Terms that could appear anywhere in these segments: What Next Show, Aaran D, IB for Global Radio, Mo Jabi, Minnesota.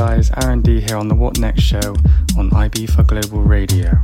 guys, Aaran D here on the What Next Show on IB for Global Radio.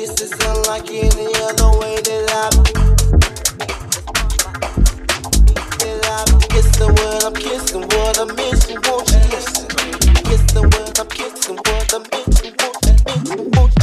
kiss is unlike any other way that I kiss the word I'm kissing, what I'm missing, won't you listen? Kiss the word I'm kissing, what I'm missing, won't you listen?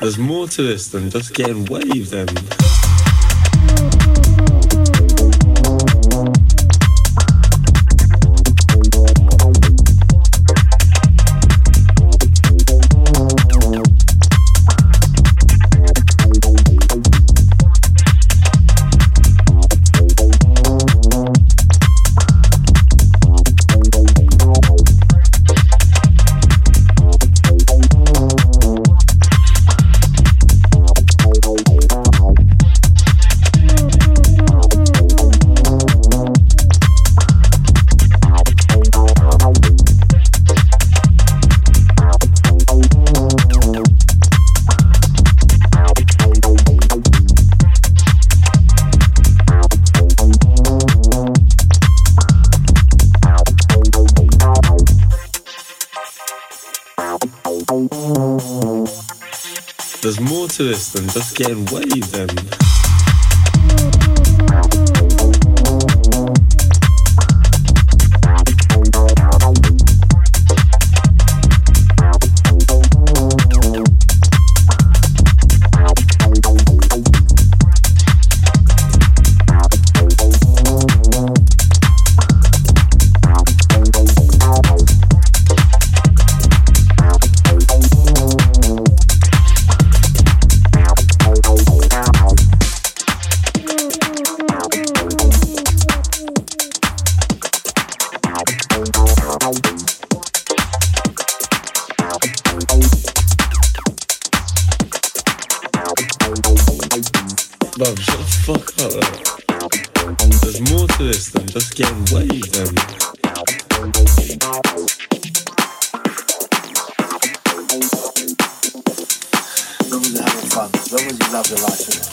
There's more to this than just getting waved and... There's more to this than just getting waved and... Love, shut the fuck up, love. There's more to this than just getting waved and... As long as you're having fun, as long as you love your life, innit?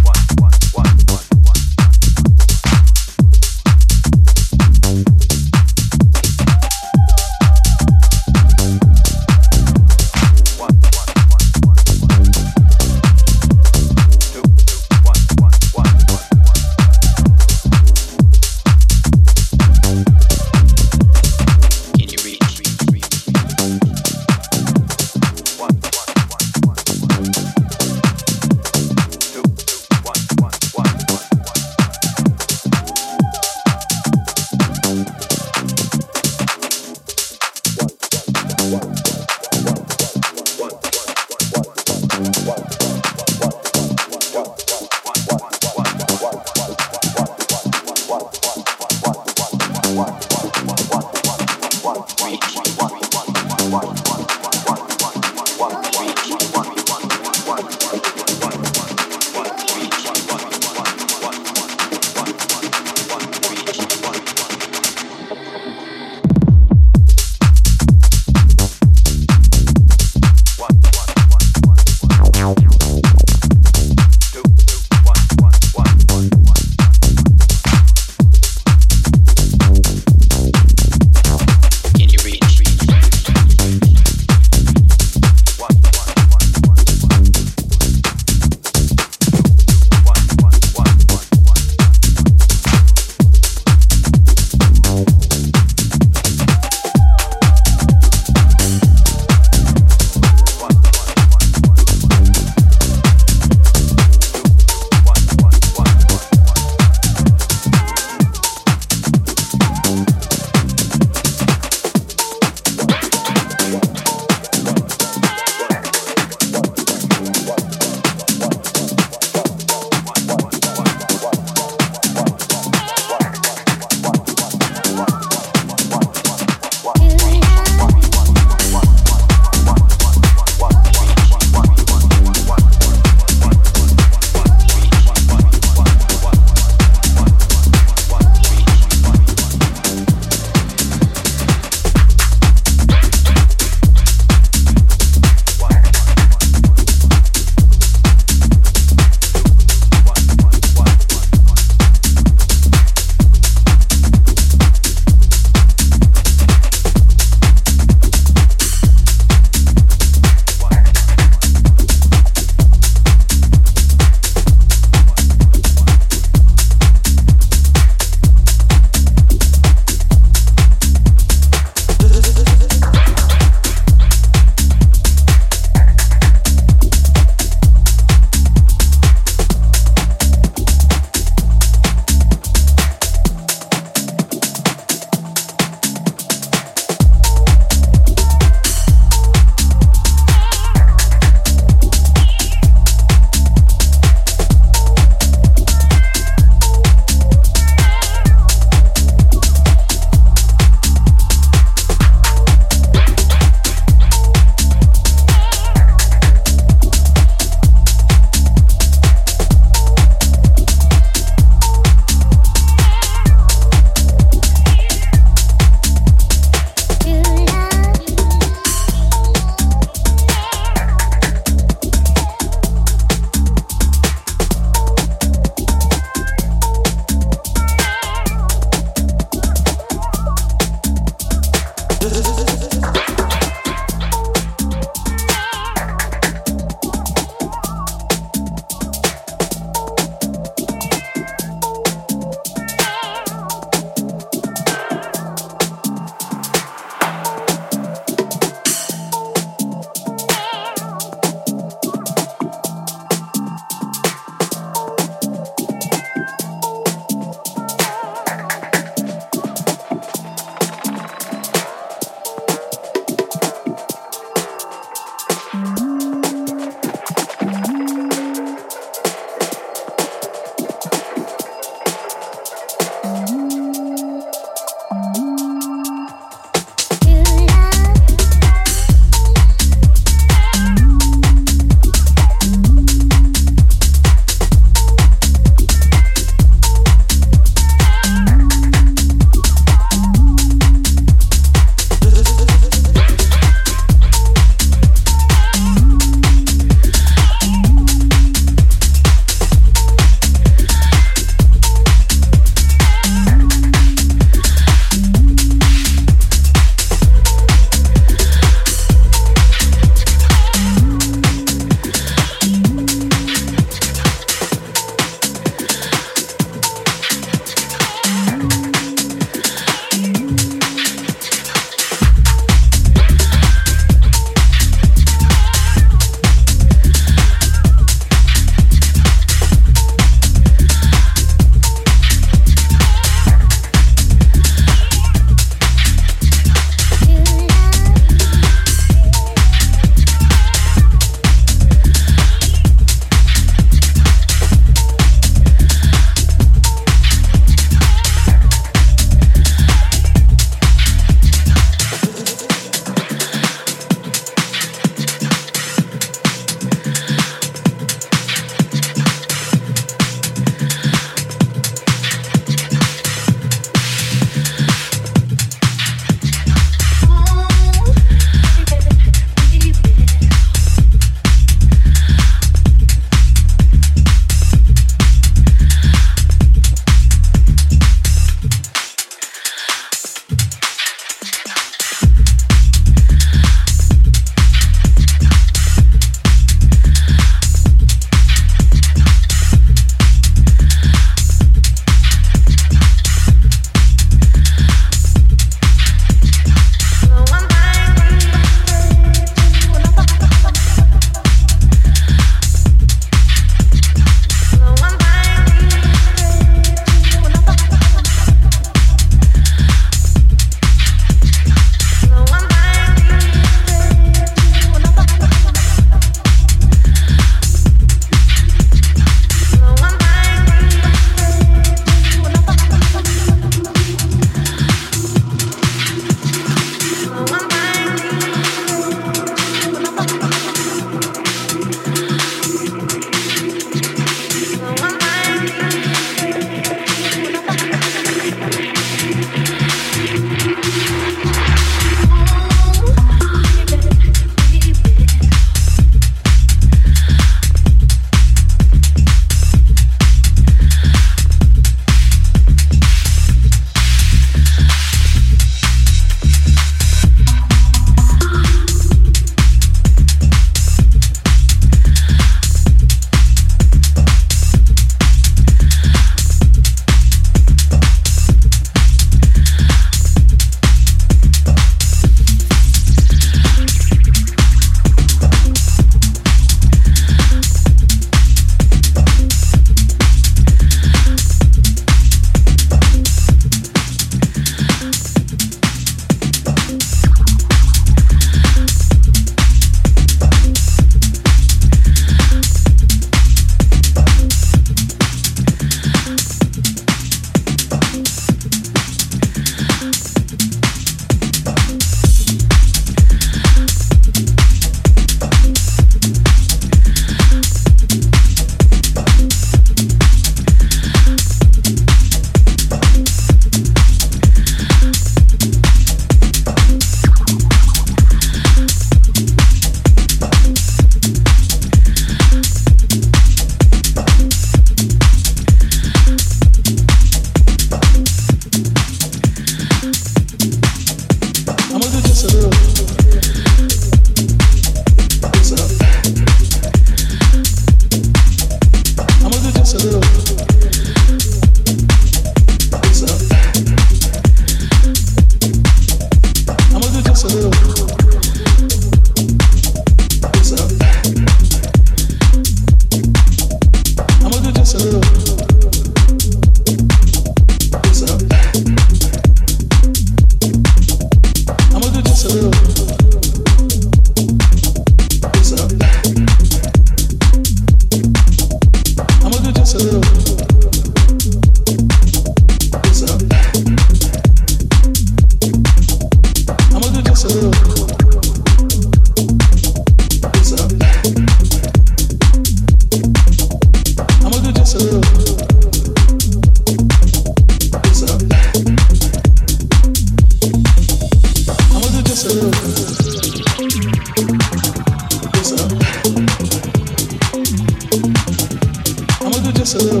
just a little.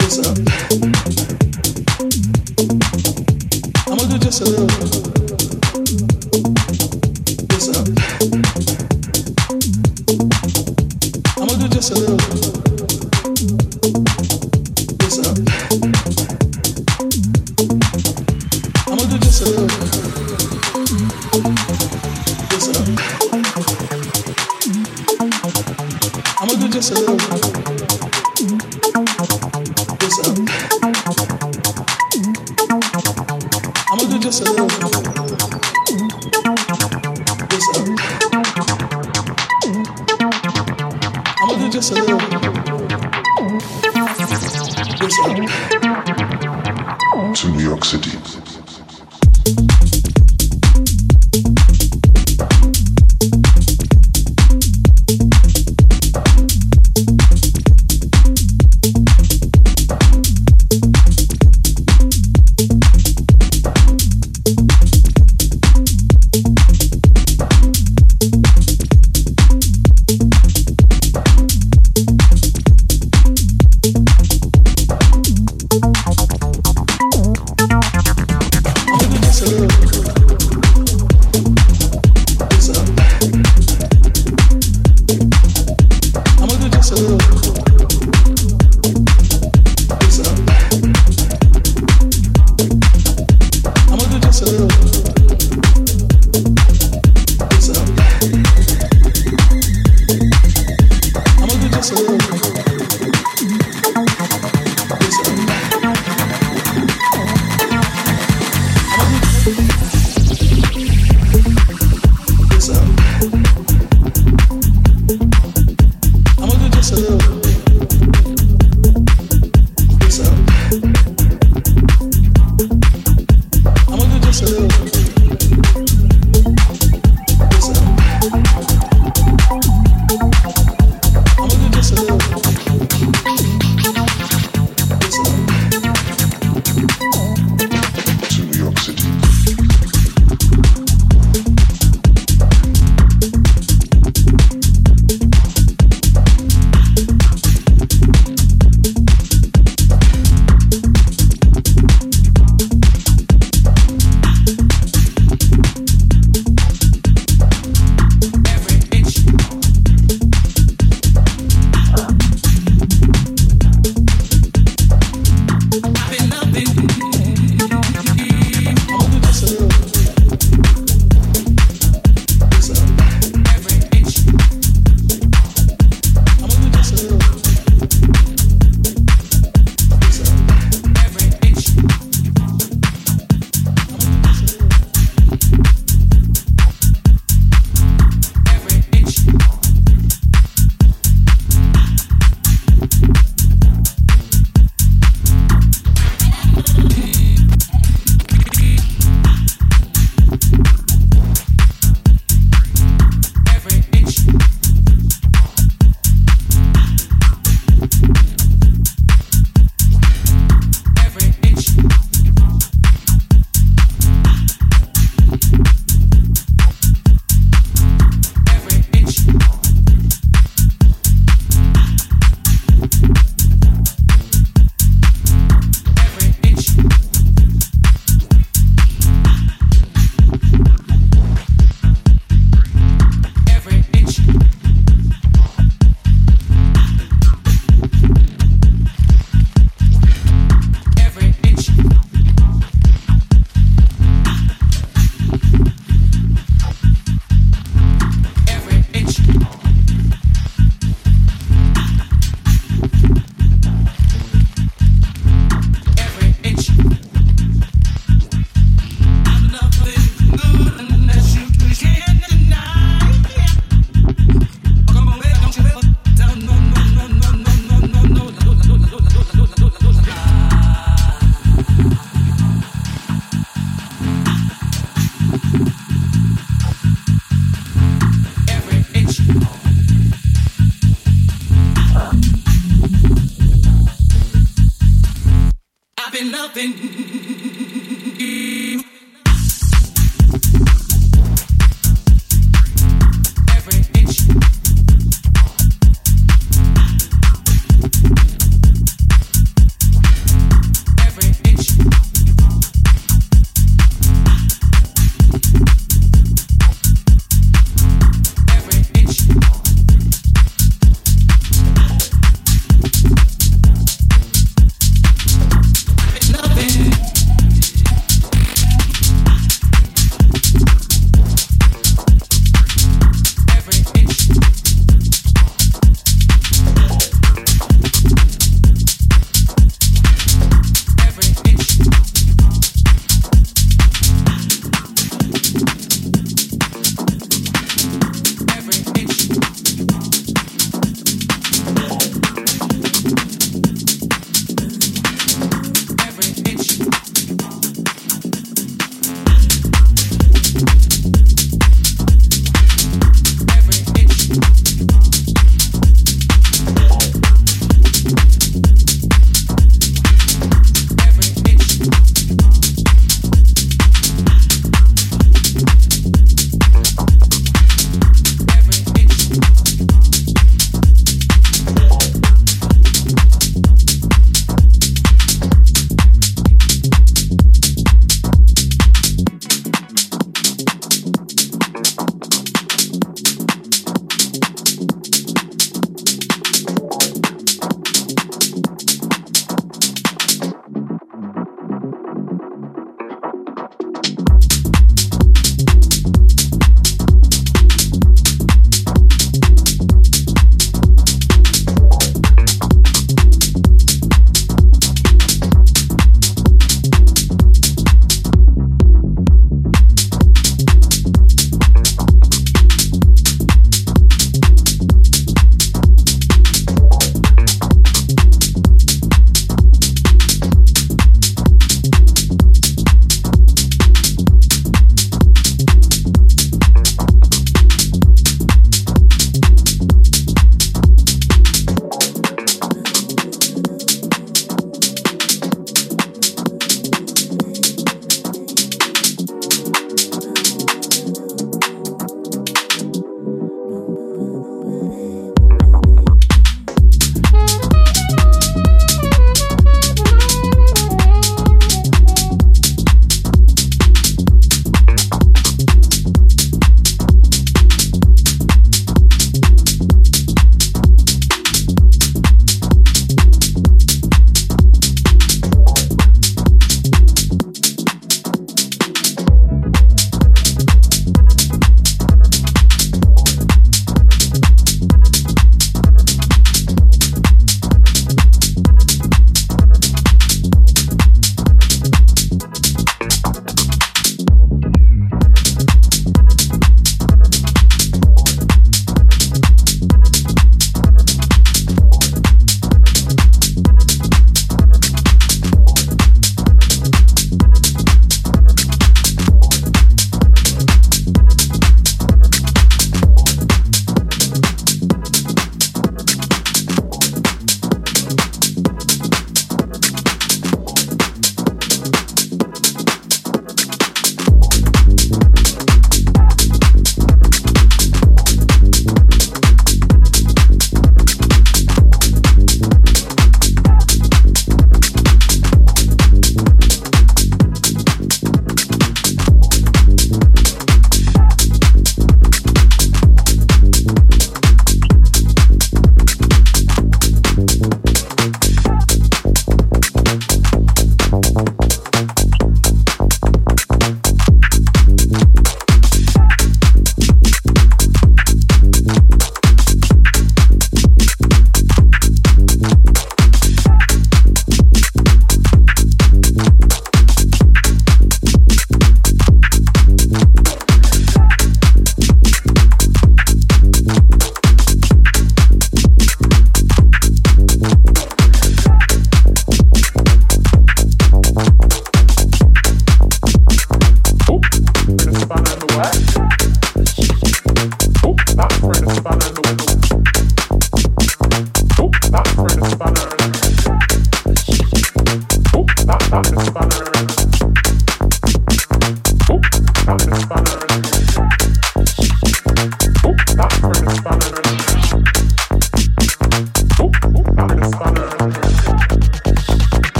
What's up? I'm gonna do just a little. What's up? I'm gonna do just a little. What's up? I'm gonna do just a little. Just a little. What's up? I'm gonna do just a little. What's up? I'm gonna do just a little. What's up? To New York City.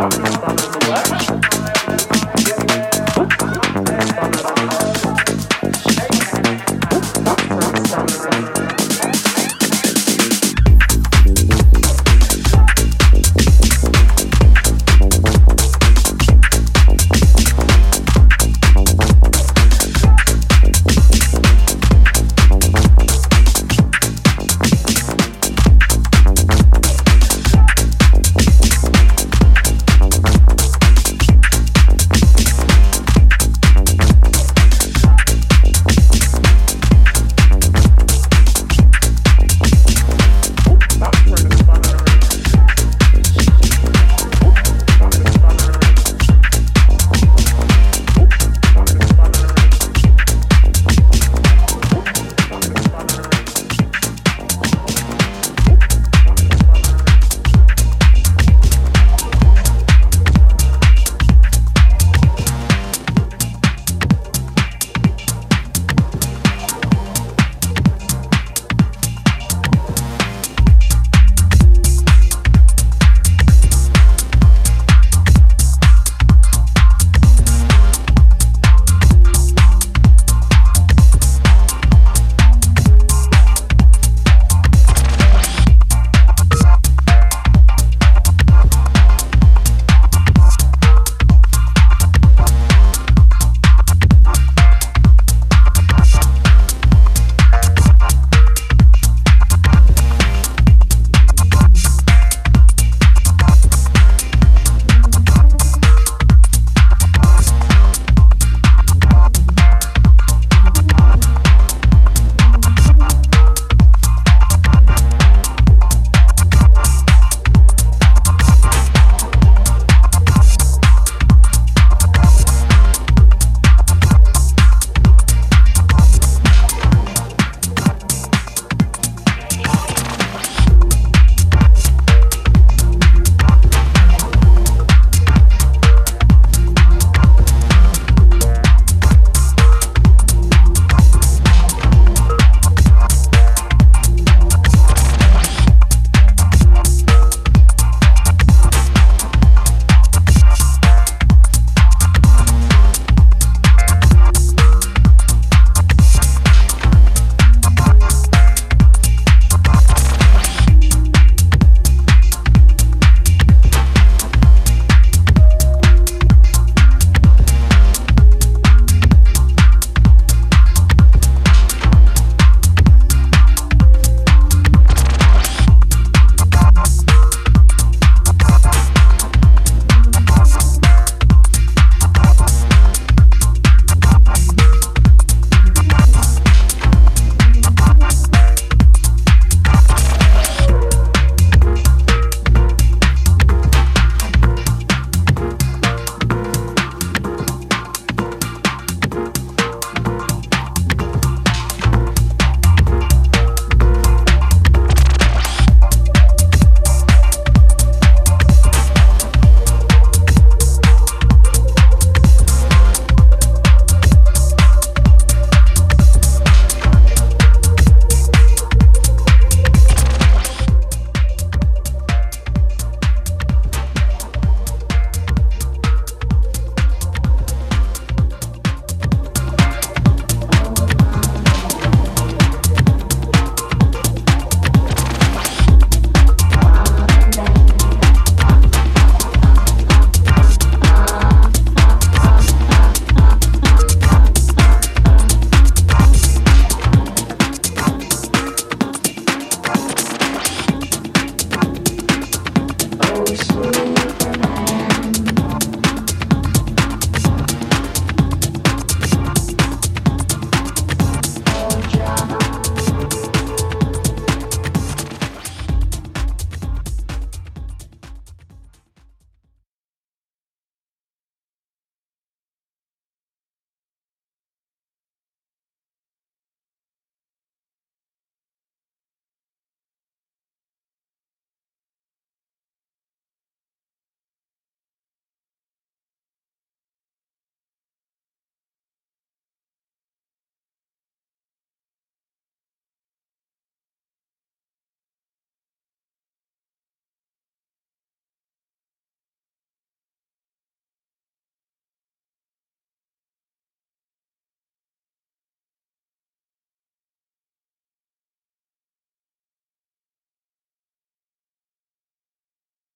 What?